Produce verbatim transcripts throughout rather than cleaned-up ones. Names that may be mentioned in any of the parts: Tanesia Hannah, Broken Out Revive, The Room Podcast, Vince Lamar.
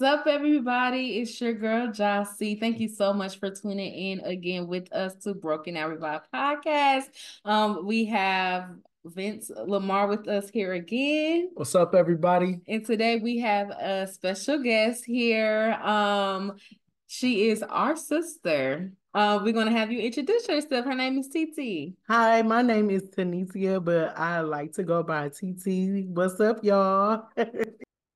What's up, everybody? It's your girl, Jossie. Thank you so much for tuning in again with us to Broken Out Revive podcast. Um, we have Vince Lamar with us here again. What's up, everybody? And today we have a special guest here. Um, she is our sister. Uh, we're going to have you introduce yourself. Her name is T T. Hi, my name is Tanesia, but I like to go by T T. What's up, y'all?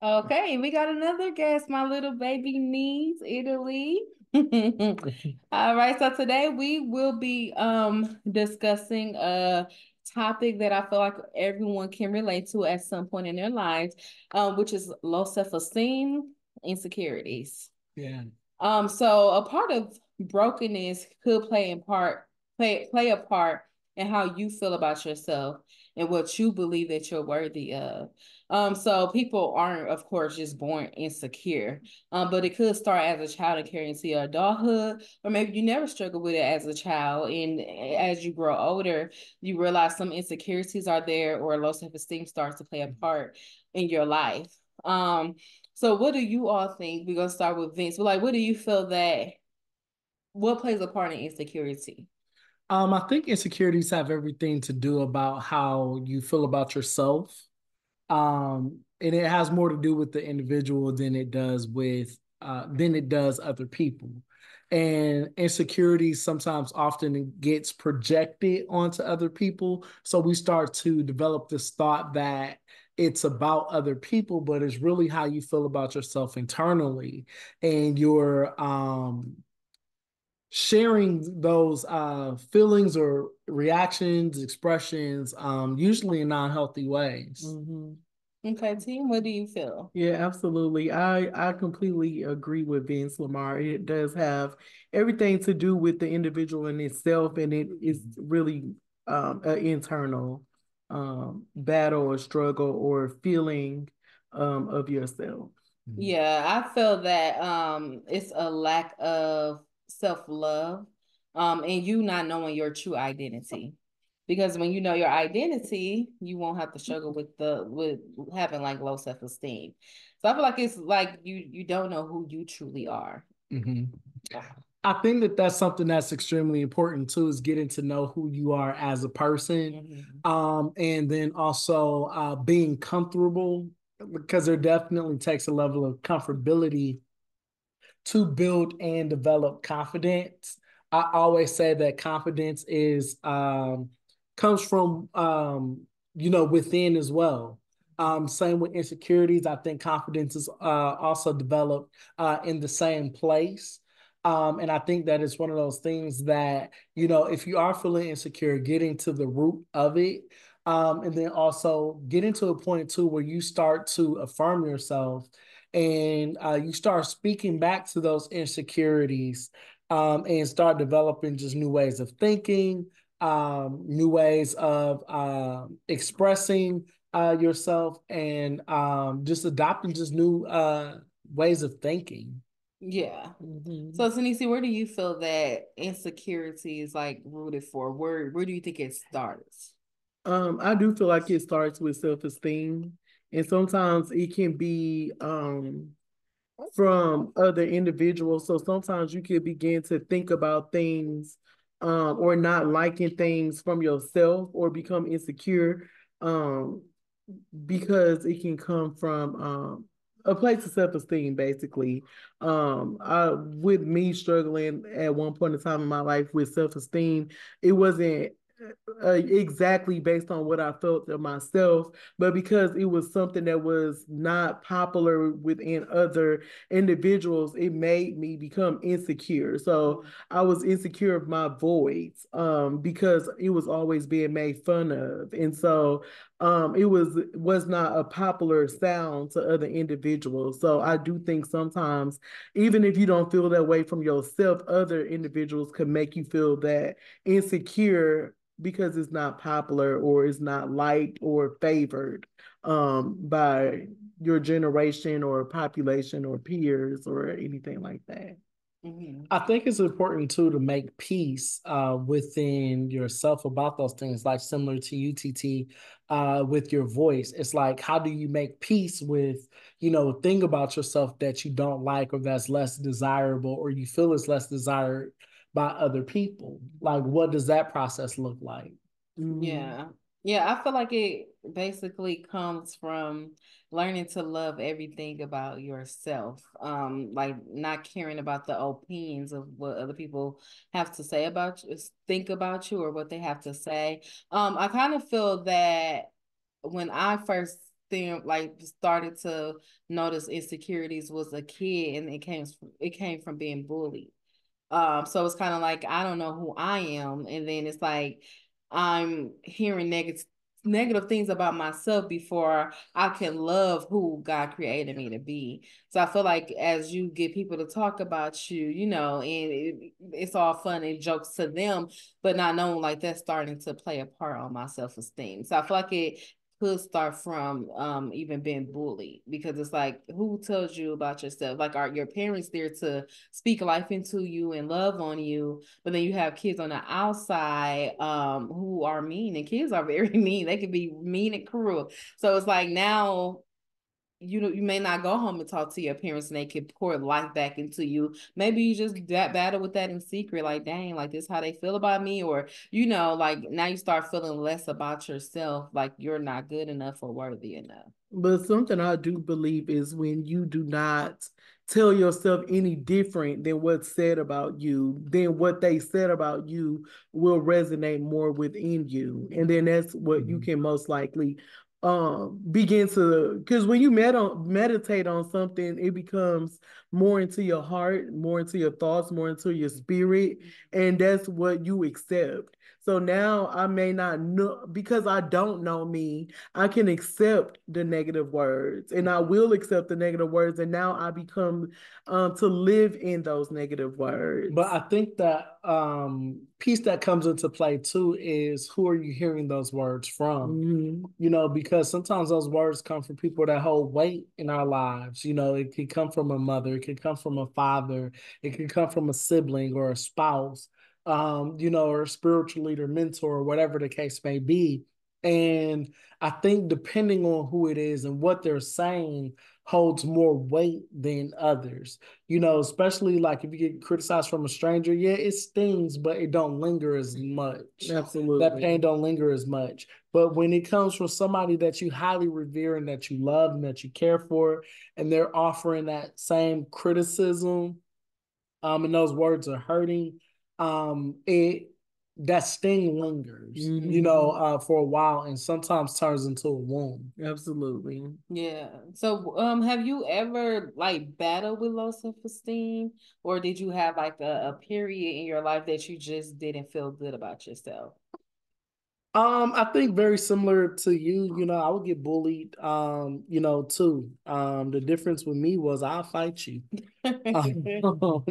Okay, we got another guest, my little baby niece, Italy. All right, so today we will be um discussing a topic that I feel like everyone can relate to at some point in their lives, um, which is low self-esteem, insecurities. Yeah. Um. So a part of brokenness could play in part play play a part in how you feel about yourself and what you believe that you're worthy of. Um, so people aren't, of course, just born insecure, um, but it could start as a child and carry into your adulthood, or maybe you never struggled with it as a child. And as you grow older, you realize some insecurities are there, or low self-esteem starts to play a part in your life. Um, so what do you all think? We're going to start with Vince. But like, what do you feel that, what plays a part in insecurity? Um, I think insecurities have everything to do about how you feel about yourself. Um, and it has more to do with the individual than it does with, uh, than it does other people. And insecurity sometimes often gets projected onto other people. So we start to develop this thought that it's about other people, but it's really how you feel about yourself internally and your, um, sharing those uh, feelings or reactions, expressions, um, usually in non-healthy ways. Mm-hmm. Okay, team, what do you feel? Yeah, absolutely. I, I completely agree with Vince Lamar. It does have everything to do with the individual in itself, and it is really um, an internal um, battle or struggle or feeling um, of yourself. Yeah, I feel that um, it's a lack of self-love, um, and you not knowing your true identity. Because when you know your identity, you won't have to struggle with the with having like low self-esteem. So I feel like it's like you you don't know who you truly are. Mm-hmm. Yeah. I think that that's something that's extremely important too, is getting to know who you are as a person, mm-hmm. um, and then also uh, being comfortable, because there definitely takes a level of comfortability to build and develop confidence. I always say that confidence is um, comes from, um, you know, within as well. Um, same with insecurities. I think confidence is uh, also developed uh, in the same place. Um, and I think that it's one of those things that, you know, if you are feeling insecure, getting to the root of it. Um, and then also getting to a point too where you start to affirm yourself, and uh, you start speaking back to those insecurities, um, and start developing just new ways of thinking, um, new ways of uh, expressing uh, yourself, and um, just adopting just new uh, ways of thinking. Yeah. Mm-hmm. So, Tanesia, where do you feel that insecurity is like rooted for? Where, where do you think it starts? Um, I do feel like it starts with self-esteem. And sometimes it can be um, from other individuals. So sometimes you can begin to think about things um, or not liking things from yourself, or become insecure um, because it can come from um, a place of self-esteem, basically. Um, I, with me struggling at one point in time in my life with self-esteem, it wasn't Uh, exactly based on what I felt of myself, but because it was something that was not popular within other individuals, it made me become insecure. So I was insecure of my voids um, because it was always being made fun of. And so um, it was was not a popular sound to other individuals. So I do think sometimes, even if you don't feel that way from yourself, other individuals can make you feel that insecure because it's not popular or it's not liked or favored um, by your generation or population or peers or anything like that. Mm-hmm. I think it's important too to make peace uh, within yourself about those things, like similar to you, T T, uh, with your voice. It's like, how do you make peace with, you know, a thing about yourself that you don't like or that's less desirable or you feel is less desired by other people? Like, what does that process look like? Mm-hmm. Yeah. Yeah, I feel like it basically comes from learning to love everything about yourself, um, like not caring about the opinions of what other people have to say about you, think about you, or what they have to say. Um, I kind of feel that when I first thing, like started to notice insecurities was a kid, and it came it came from being bullied. Um, so it's kind of like I don't know who I am, and then it's like, I'm hearing negative negative things about myself before I can love who God created me to be. So I feel like as you get people to talk about you, you know, and it, it's all fun and jokes to them, but not knowing like that's starting to play a part on my self-esteem. So I feel like it could start from um even being bullied, because it's like, who tells you about yourself? Like, are your parents there to speak life into you and love on you? But then you have kids on the outside um who are mean, and kids are very mean. They can be mean and cruel. So it's like, now you know, you may not go home and talk to your parents and they can pour life back into you. Maybe you just that battle with that in secret, like, dang, like this how they feel about me, or, you know, like now you start feeling less about yourself, like you're not good enough or worthy enough. But something I do believe is when you do not tell yourself any different than what's said about you, then what they said about you will resonate more within you. And then that's what mm-hmm. you can most likely Um, begin to, because when you med on, meditate on something, it becomes more into your heart, more into your thoughts, more into your spirit, and that's what you accept. So now I may not know, because I don't know me, I can accept the negative words, and I will accept the negative words, and now I become um, to live in those negative words. But I think that um, piece that comes into play too is, who are you hearing those words from? Mm-hmm. You know, because sometimes those words come from people that hold weight in our lives. You know, it could come from a mother, it could come from a father, it could come from a sibling or a spouse, um, you know, or spiritual leader, mentor, or whatever the case may be. And I think depending on who it is and what they're saying holds more weight than others, you know, especially like if you get criticized from a stranger, yeah, it stings, but it don't linger as much. Absolutely. That pain don't linger as much. But when it comes from somebody that you highly revere and that you love and that you care for, and they're offering that same criticism, um, and those words are hurting, um, it that sting lingers, mm-hmm. you know, uh, for a while, and sometimes turns into a wound. Absolutely. Yeah. So, um, have you ever like battled with low self-esteem, or did you have like a, a period in your life that you just didn't feel good about yourself? Um, I think very similar to you, you know, I would get bullied, um, you know, too. Um, the difference with me was I'll fight you. um,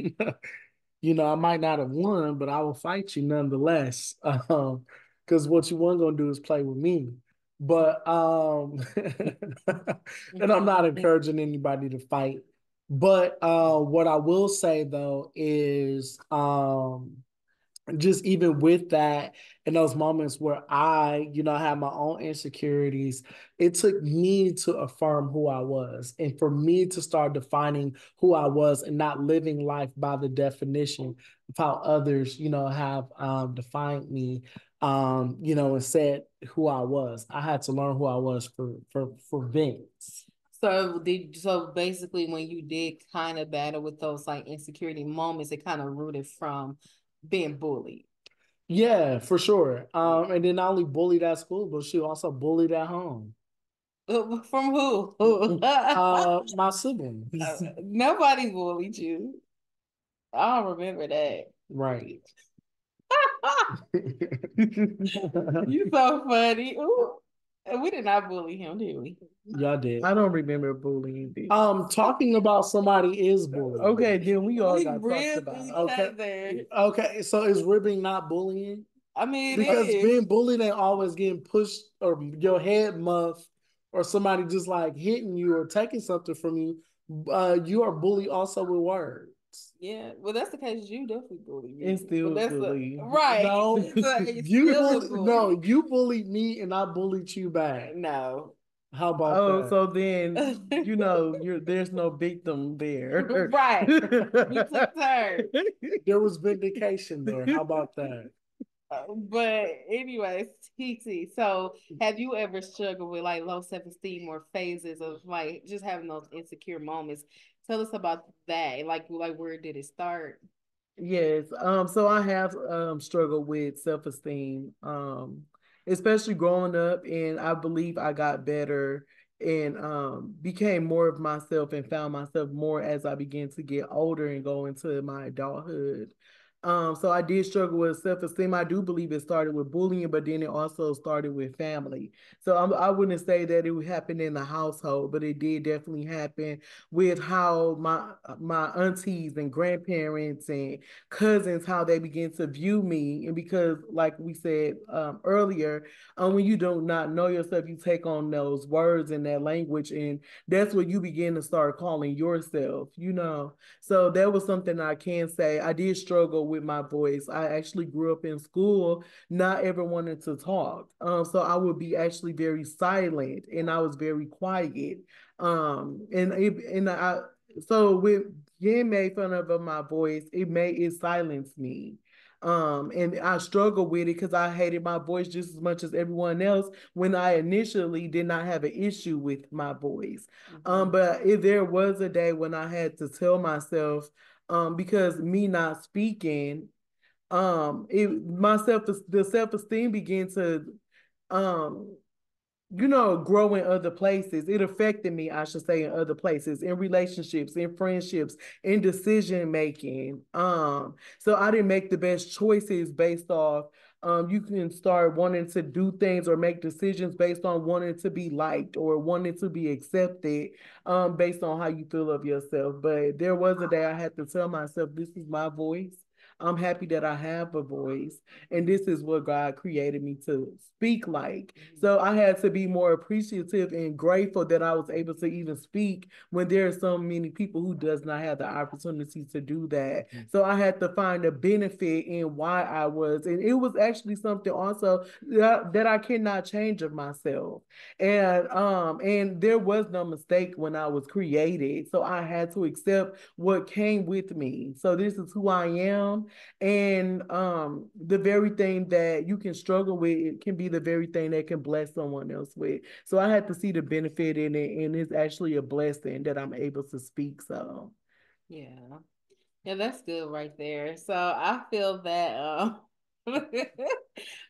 You know, I might not have won, but I will fight you nonetheless. Um, because what you weren't gonna do is play with me. But um, and I'm not encouraging anybody to fight. But uh, what I will say though is, um, just even with that, in those moments where I, you know, had my own insecurities, it took me to affirm who I was, and for me to start defining who I was and not living life by the definition of how others, you know, have um, defined me, um, you know, and said who I was. I had to learn who I was for for for Vince. So did so basically, when you did kind of battle with those like insecurity moments, it kind of rooted from being bullied. Yeah, for sure. Um, and then not only bullied at school, but she also bullied at home. From who? uh, my siblings. Nobody bullied you. I don't remember that. Right. You so funny. Ooh. We did not bully him, did we? Y'all did. I don't remember bullying. This. Um, talking about somebody is bullying. Okay, then we all we got talked about. Okay. Okay, so is ribbing not bullying? I mean, because it is. Being bullied ain't always getting pushed or your head muffed or somebody just like hitting you or taking something from you. Uh, you are bullied also with words. Yeah, well, that's the case. You definitely bullied me. And still bullied. A, right. No, a, you bullied, no, you bullied me and I bullied you back. No. How about oh, that? So then, you know, you're, there's no victim there. Right. You took turn. There was vindication there. How about that? Uh, but anyways, T T, so have you ever struggled with like low self-esteem or phases of like just having those insecure moments? Tell us about that. Like, like where did it start? Yes. Um. So I have um struggled with self-esteem. Um. Especially growing up, and I believe I got better and um, became more of myself and found myself more as I began to get older and go into my adulthood. Um, so I did struggle with self-esteem. I do believe it started with bullying, but then it also started with family. So I'm, I wouldn't say that it happened in the household, but it did definitely happen with how my my aunties and grandparents and cousins, how they began to view me. And because, like we said um, earlier, um, when you do not know yourself, you take on those words and that language, and that's what you begin to start calling yourself, you know. So that was something I can say. I did struggle with with my voice. I actually grew up in school not ever wanting to talk. Um, so I would be actually very silent, and I was very quiet. Um, and it, and I so with being made fun of, of my voice, it made it silenced me. Um, and I struggled with it because I hated my voice just as much as everyone else when I initially did not have an issue with my voice. Um, but if there was a day when I had to tell myself, Um, because me not speaking, um, it myself the self-esteem began to, um, you know, grow in other places. It affected me, I should say, in other places, in relationships, in friendships, in decision making. Um, so I didn't make the best choices based off. Um, you can start wanting to do things or make decisions based on wanting to be liked or wanting to be accepted um, based on how you feel of yourself. But there was a day I had to tell myself, this is my voice. I'm happy that I have a voice. And this is what God created me to speak like. So I had to be more appreciative and grateful that I was able to even speak when there are so many people who does not have the opportunity to do that. So I had to find a benefit in why I was. And it was actually something also that, that I cannot change of myself. And, um, and there was no mistake when I was created. So I had to accept what came with me. So this is who I am. And um, the very thing that you can struggle with, it can be the very thing that can bless someone else with. So I had to see the benefit in it, and it's actually a blessing that I'm able to speak. So, yeah, yeah, that's good right there. So I feel that um,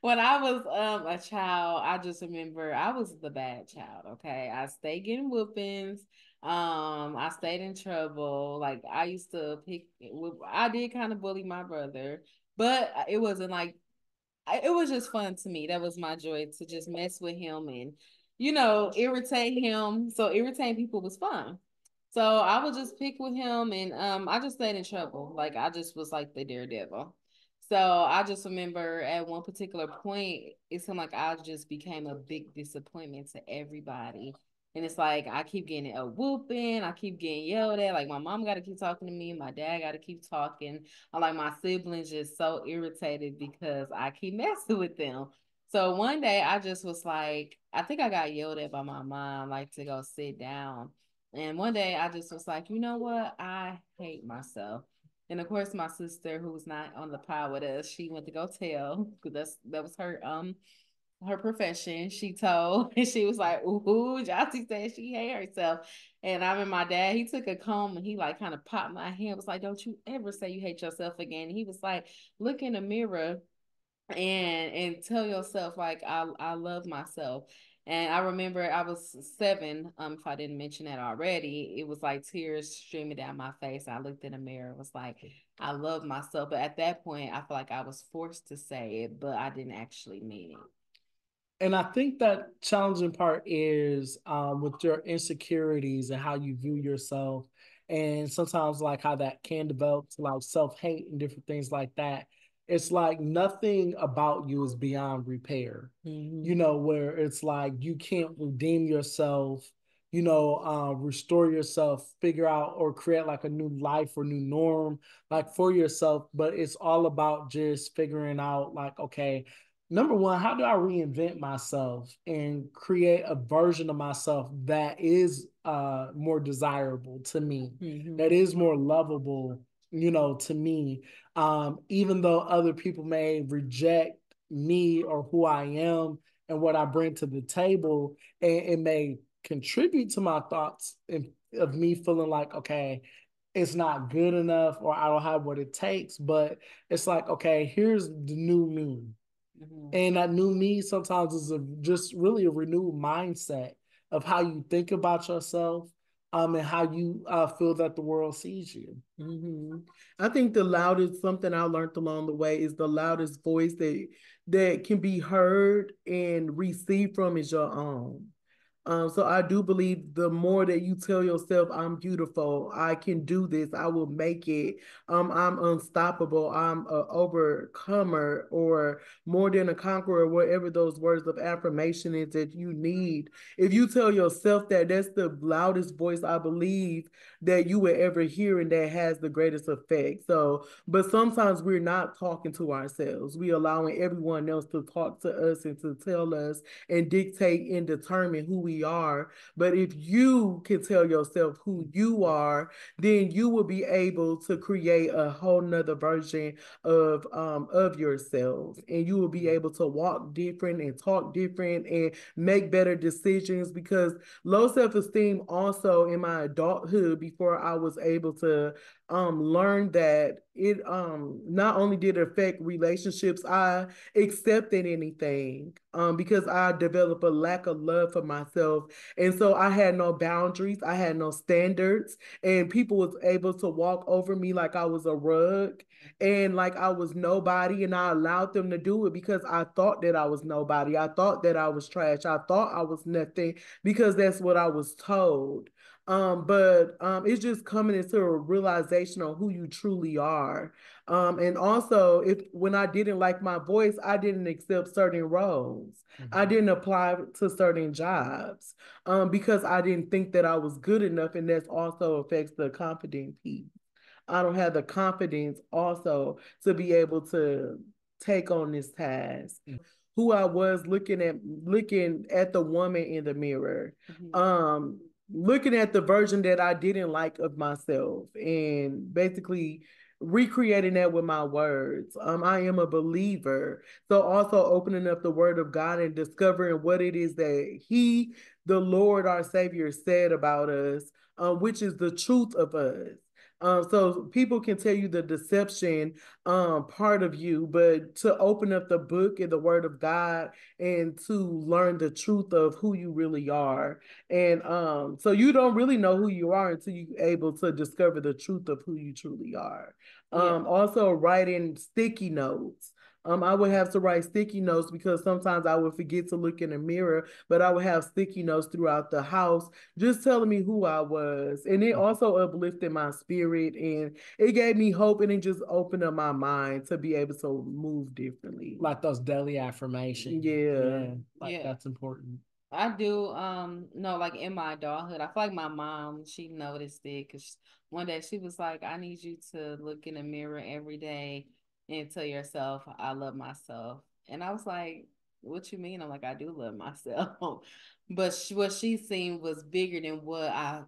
when I was um, a child, I just remember I was the bad child. Okay, I stayed getting whoopings. Um, I stayed in trouble. Like I used to pick, I did kind of bully my brother, but it wasn't like, it was just fun to me. That was my joy, to just mess with him and, you know, irritate him. So irritating people was fun. So I would just pick with him, and um, I just stayed in trouble. Like I just was like the daredevil. So I just remember at one particular point, it seemed like I just became a big disappointment to everybody. And it's like, I keep getting a whooping. I keep getting yelled at. Like, my mom got to keep talking to me. My dad got to keep talking. I like, my siblings just so irritated because I keep messing with them. So one day, I just was like, I think I got yelled at by my mom, like, to go sit down. And one day, I just was like, you know what? I hate myself. And, of course, my sister, who was not on the pod with us, she went to go tell, because that's that was her um. her profession. She told, and she was like, ooh, Jossie said she hate herself. And I remember my dad, he took a comb and he like kind of popped my hand, was like, don't you ever say you hate yourself again. And he was like, look in the mirror and and tell yourself, like, I, I love myself. And I remember I was seven, um, if I didn't mention that already, it was like tears streaming down my face. I looked in the mirror and was like, I love myself. But at that point, I feel like I was forced to say it, but I didn't actually mean it. And I think that challenging part is um, with your insecurities and how you view yourself, and sometimes like how that can develop to like self-hate and different things like that. It's like nothing about you is beyond repair, mm-hmm. you know, where it's like you can't redeem yourself you know, uh, restore yourself, figure out or create like a new life or new norm, like for yourself. But it's all about just figuring out like, okay, number one, how do I reinvent myself and create a version of myself that is uh, more desirable to me, mm-hmm. that is more lovable, you know, to me, um, even though other people may reject me or who I am and what I bring to the table, and it may contribute to my thoughts and of me feeling like, okay, it's not good enough or I don't have what it takes. But it's like, okay, here's the new me. Mm-hmm. And that new me sometimes is a, just really a renewed mindset of how you think about yourself, um, and how you uh, feel that the world sees you. Mm-hmm. I think the loudest, something I learned along the way is the loudest voice that that can be heard and received from is your own. Um, so I do believe the more that you tell yourself, I'm beautiful, I can do this, I will make it, um, I'm unstoppable, I'm an overcomer, or more than a conqueror, whatever those words of affirmation is that you need. If you tell yourself that, that's the loudest voice I believe that you will ever hear, and that has the greatest effect. So, but sometimes we're not talking to ourselves. We're allowing everyone else to talk to us and to tell us and dictate and determine who we are. But if you can tell yourself who you are, then you will be able to create a whole nother version of um of yourself, and you will be able to walk different and talk different and make better decisions. Because low self-esteem also in my adulthood, before I was able to um learn that, it um not only did it affect relationships, I accepted anything um because I developed a lack of love for myself. And so I had no boundaries, I had no standards, and people was able to walk over me like I was a rug and like I was nobody. And I allowed them to do it because I thought that I was nobody, I thought that I was trash, I thought I was nothing, because that's what I was told. Um, but um, it's just coming into a realization of who you truly are. Um, and also, if when I didn't like my voice, I didn't accept certain roles. Mm-hmm. I didn't apply to certain jobs um, because I didn't think that I was good enough. And that also affects the confidence piece. I don't have the confidence also to be able to take on this task. Mm-hmm. Who I was looking at, looking at the woman in the mirror. Mm-hmm. Um, looking at the version that I didn't like of myself and basically recreating that with my words. Um, I am a believer. So also opening up the word of God and discovering what it is that he, the Lord, our Savior, said about us, um, which is the truth of us. Um, so people can tell you the deception um, part of you, but to open up the book and the word of God and to learn the truth of who you really are. And um, so you don't really know who you are until you're able to discover the truth of who you truly are. Um, yeah. Also writing sticky notes. Um, I would have to write sticky notes because sometimes I would forget to look in the mirror, but I would have sticky notes throughout the house, just telling me who I was. And it also uplifted my spirit, and it gave me hope, and it just opened up my mind to be able to move differently. Like those daily affirmations. Yeah. yeah. Like yeah. That's important. I do, um, no, like in my adulthood, I feel like my mom, she noticed it, because one day she was like, I need you to look in the mirror every day and tell yourself, I love myself. And I was like, what you mean? I'm like, I do love myself. But she, what she seen was bigger than what I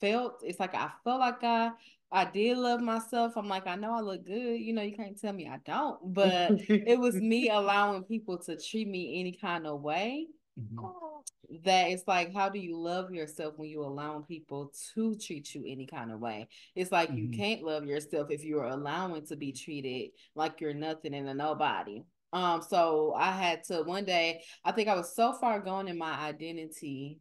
felt. It's like, I felt like I, I did love myself. I'm like, I know I look good. You know, you can't tell me I don't. But it was me allowing people to treat me any kind of way. Mm-hmm. That it's like, how do you love yourself when you allowing people to treat you any kind of way? It's like, mm-hmm. you can't love yourself if you're allowing to be treated like you're nothing and a nobody. Um, so I had to one day, I think I was so far gone in my identity,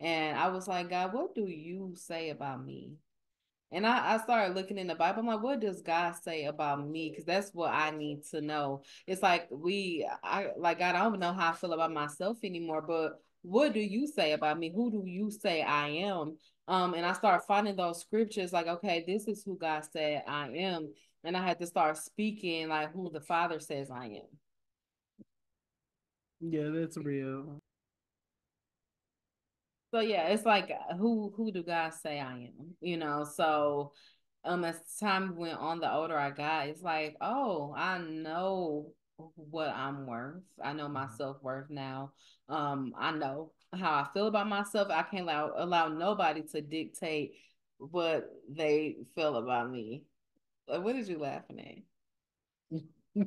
and I was like, God, what do you say about me? And I, I started looking in the Bible. I'm like, what does God say about me? Because that's what I need to know. It's like, we, I like, God, I don't know how I feel about myself anymore, but what do you say about me? Who do you say I am? Um, and I started finding those scriptures, like, okay, this is who God said I am. And I had to start speaking like who the Father says I am. Yeah, that's real. So yeah, it's like, who who do God say I am? You know, so um, as time went on, the older I got, it's like, oh, I know what I'm worth. I know my self-worth now. Um, I know how I feel about myself. I can't allow, allow nobody to dictate what they feel about me. What is you laughing at?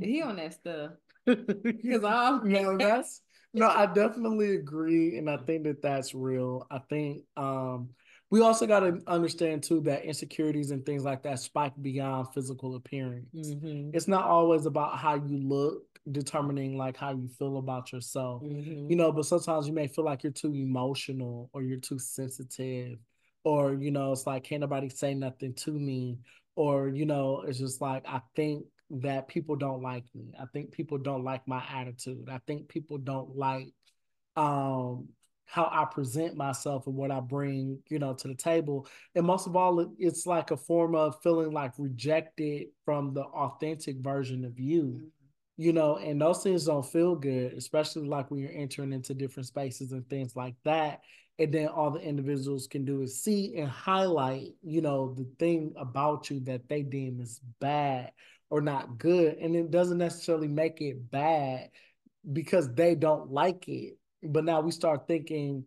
He on that stuff. Because I'm no, that's no, I definitely agree, and I think that that's real. I think um, we also got to understand too that insecurities and things like that spike beyond physical appearance. Mm-hmm. It's not always about how you look determining like how you feel about yourself, mm-hmm. you know. But sometimes you may feel like you're too emotional or you're too sensitive, or you know, it's like can't nobody say nothing to me, or you know, it's just like I think that people don't like me. I think people don't like my attitude. I think people don't like um, how I present myself and what I bring, you know, to the table. And most of all, it's like a form of feeling like rejected from the authentic version of you, mm-hmm. you know, and those things don't feel good, especially like when you're entering into different spaces and things like that. And then all the individuals can do is see and highlight, you know, the thing about you that they deem is bad or not good, and it doesn't necessarily make it bad because they don't like it. But now we start thinking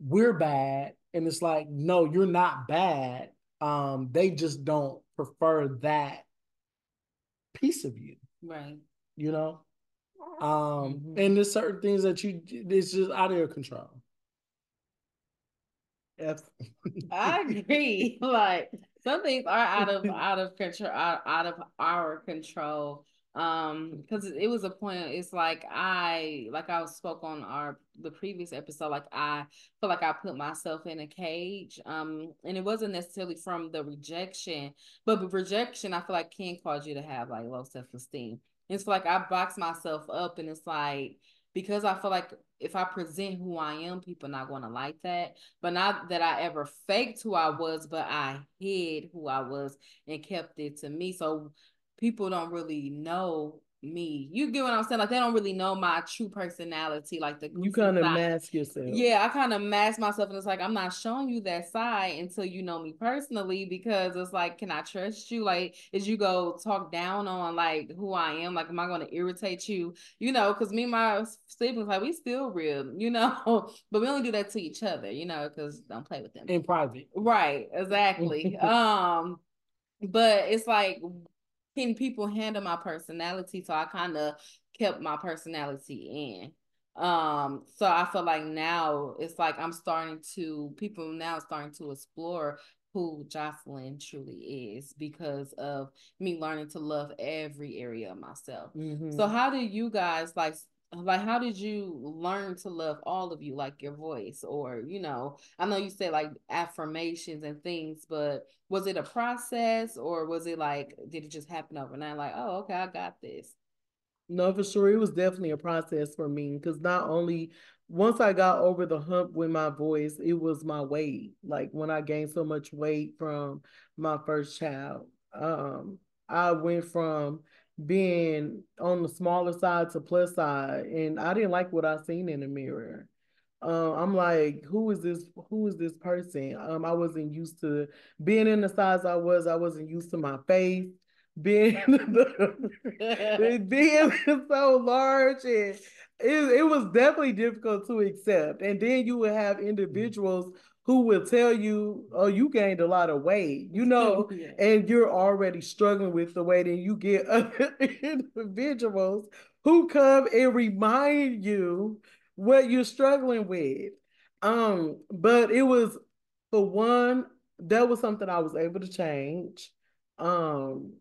we're bad, and it's like, no, you're not bad. Um, they just don't prefer that piece of you. Right. You know? Um, mm-hmm. And there's certain things that you, it's just out of your control. Yep. I agree. Like, some things are out of out of control, out, out of our control. Um, because it was a point. It's like I, like I spoke on our the previous episode. Like I feel like I put myself in a cage. Um, and it wasn't necessarily from the rejection, but the rejection I feel like can cause you to have like low self esteem. It's like I box myself up, and it's like because I feel like if I present who I am, people are not going to like that. But not that I ever faked who I was, but I hid who I was and kept it to me. So people don't really know me. You get what I'm saying? Like, they don't really know my true personality. Like, the you kind of mask yourself. Yeah, I kind of mask myself. And it's like, I'm not showing you that side until you know me personally, because it's like, can I trust you? Like, as you go talk down on like who I am, like, am I going to irritate you? You know, because me and my siblings, like, we still real, you know, but we only do that to each other, you know, because don't play with them in private. Right. Exactly. um, but it's like, can people handle my personality? So I kind of kept my personality in. Um, so I feel like now it's like I'm starting to, people now starting to explore who Jocelyn truly is because of me learning to love every area of myself. Mm-hmm. So how do you guys like, like, how did you learn to love all of you, like your voice or, you know, I know you said like affirmations and things, but was it a process or was it like, did it just happen overnight? Like, oh, okay, I got this. No, for sure. It was definitely a process for me because not only once I got over the hump with my voice, it was my weight. Like when I gained so much weight from my first child, um, I went from being on the smaller side to plus side, and I didn't like what I seen in the mirror. Uh, I'm like, who is this? Who is this person? Um, I wasn't used to being in the size I was. I wasn't used to my face being the, being so large, and it it was definitely difficult to accept. And then you would have individuals who will tell you, oh, you gained a lot of weight, you know, yeah. And you're already struggling with the weight, and you get other individuals who come and remind you what you're struggling with. Um, but it was, for one, that was something I was able to change. Um,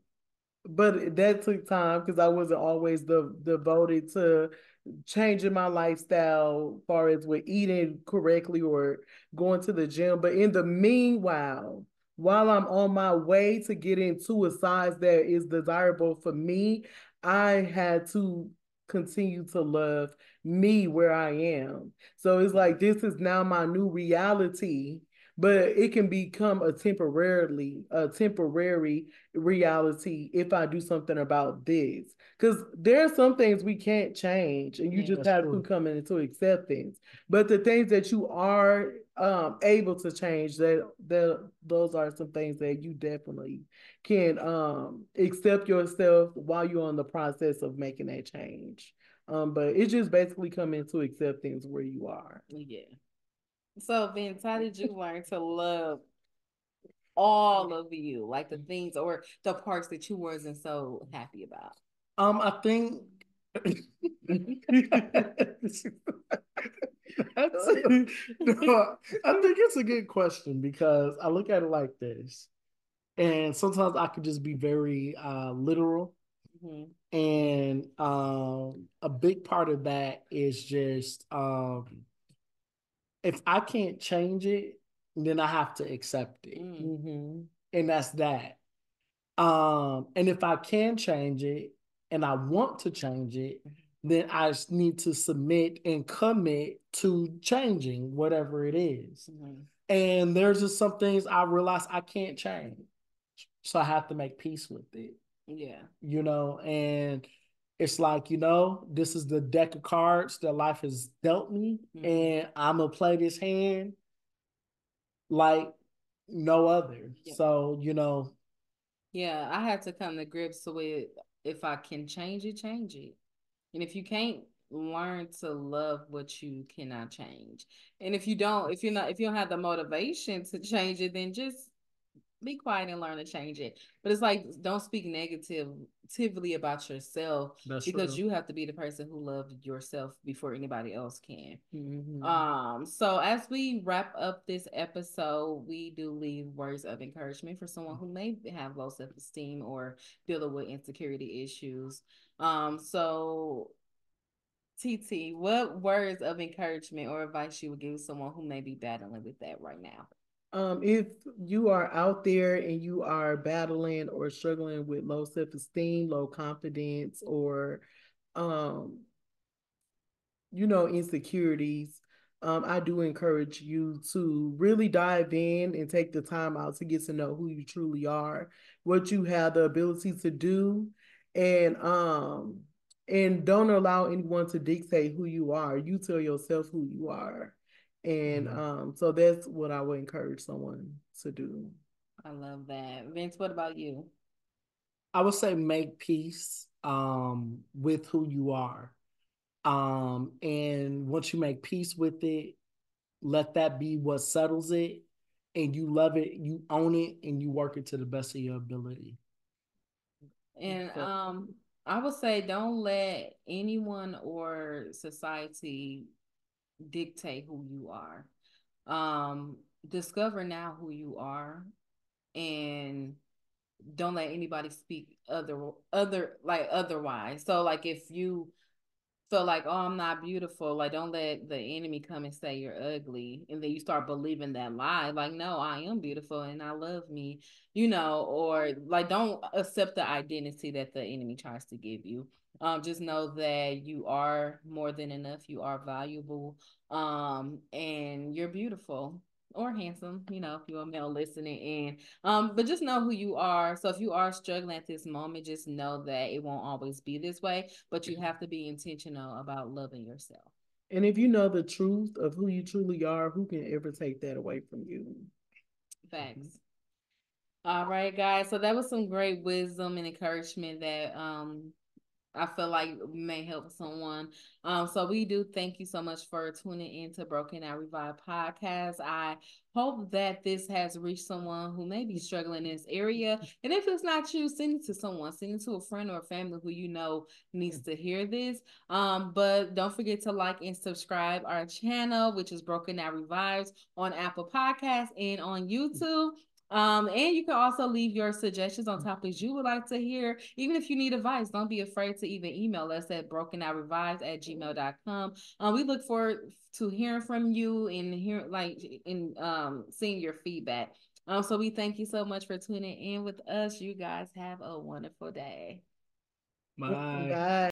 but that took time because I wasn't always the, devoted to changing my lifestyle as far as with eating correctly or going to the gym. But in the meanwhile, while I'm on my way to get into a size that is desirable for me, I had to continue to love me where I am. So it's like, this is now my new reality but it can become a temporarily a temporary reality if I do something about this. Because there are some things we can't change, and you yeah, just have true. to come into acceptance. But the things that you are um, able to change, that that those are some things that you definitely can um, accept yourself while you're on the process of making that change. Um, but it just basically come into acceptance where you are. Yeah. So Vince, how did you learn to love all of you, like the things or the parts that you wasn't so happy about? Um, I think no, I think it's a good question, because I look at it like this, and sometimes I could just be very uh, literal. Mm-hmm. And um, a big part of that is just um, if I can't change it, then I have to accept it. Mm-hmm. And that's that. Um, and if I can change it and I want to change it, then I just need to submit and commit to changing whatever it is. Mm-hmm. And there's just some things I realize I can't change. So I have to make peace with it. Yeah. You know, and it's like, you know, this is the deck of cards that life has dealt me, mm-hmm. and I'm going to play this hand like no other. Yeah. So, you know. Yeah, I have to come to grips with, if I can change it, change it. And if you can't, learn to love what you cannot change. And if you don't, if you're not, if you don't have the motivation to change it, then just be quiet and learn to change it. But it's like, don't speak negatively about yourself. That's because true. You have to be the person who loved yourself before anybody else can. Mm-hmm. Um. So as we wrap up this episode, we do leave words of encouragement for someone who may have low self-esteem or dealing with insecurity issues. Um. So T T, what words of encouragement or advice you would give someone who may be battling with that right now? Um, if you are out there and you are battling or struggling with low self-esteem, low confidence, or, um, you know, insecurities, um, I do encourage you to really dive in and take the time out to get to know who you truly are, what you have the ability to do, and, um, and don't allow anyone to dictate who you are. You tell yourself who you are. And um, so that's what I would encourage someone to do. I love that. Vince, what about you? I would say make peace um, with who you are. Um, and once you make peace with it, let that be what settles it. And you love it, you own it, and you work it to the best of your ability. And um, I would say don't let anyone or society dictate who you are. Um, discover now who you are, and don't let anybody speak other other like otherwise. So like if you feel like, oh, I'm not beautiful, like don't let the enemy come and say you're ugly, and then you start believing that lie. Like, no, I am beautiful and I love me, you know. Or like, don't accept the identity that the enemy tries to give you. Um, just know that you are more than enough. You are valuable, um, and you're beautiful or handsome, you know, if you're a male listening in. Um, but just know who you are. So if you are struggling at this moment, just know that it won't always be this way, but you have to be intentional about loving yourself. And if you know the truth of who you truly are, who can ever take that away from you? Facts. All right, guys. So that was some great wisdom and encouragement that, um, I feel like may help someone. Um, so we do thank you so much for tuning in to Broken Out Revive Podcast. I hope that this has reached someone who may be struggling in this area. And if it's not you, send it to someone. Send it to a friend or a family who you know needs to hear this. Um, but don't forget to like and subscribe our channel, which is Broken Out Revives on Apple Podcasts and on YouTube. Um, and you can also leave your suggestions on topics you would like to hear. Even if you need advice, don't be afraid to even email us at broken out revives at gmail dot com. Um, we look forward to hearing from you and hearing, like, in um, seeing your feedback. Um, so we thank you so much for tuning in with us. You guys have a wonderful day. Bye. Bye.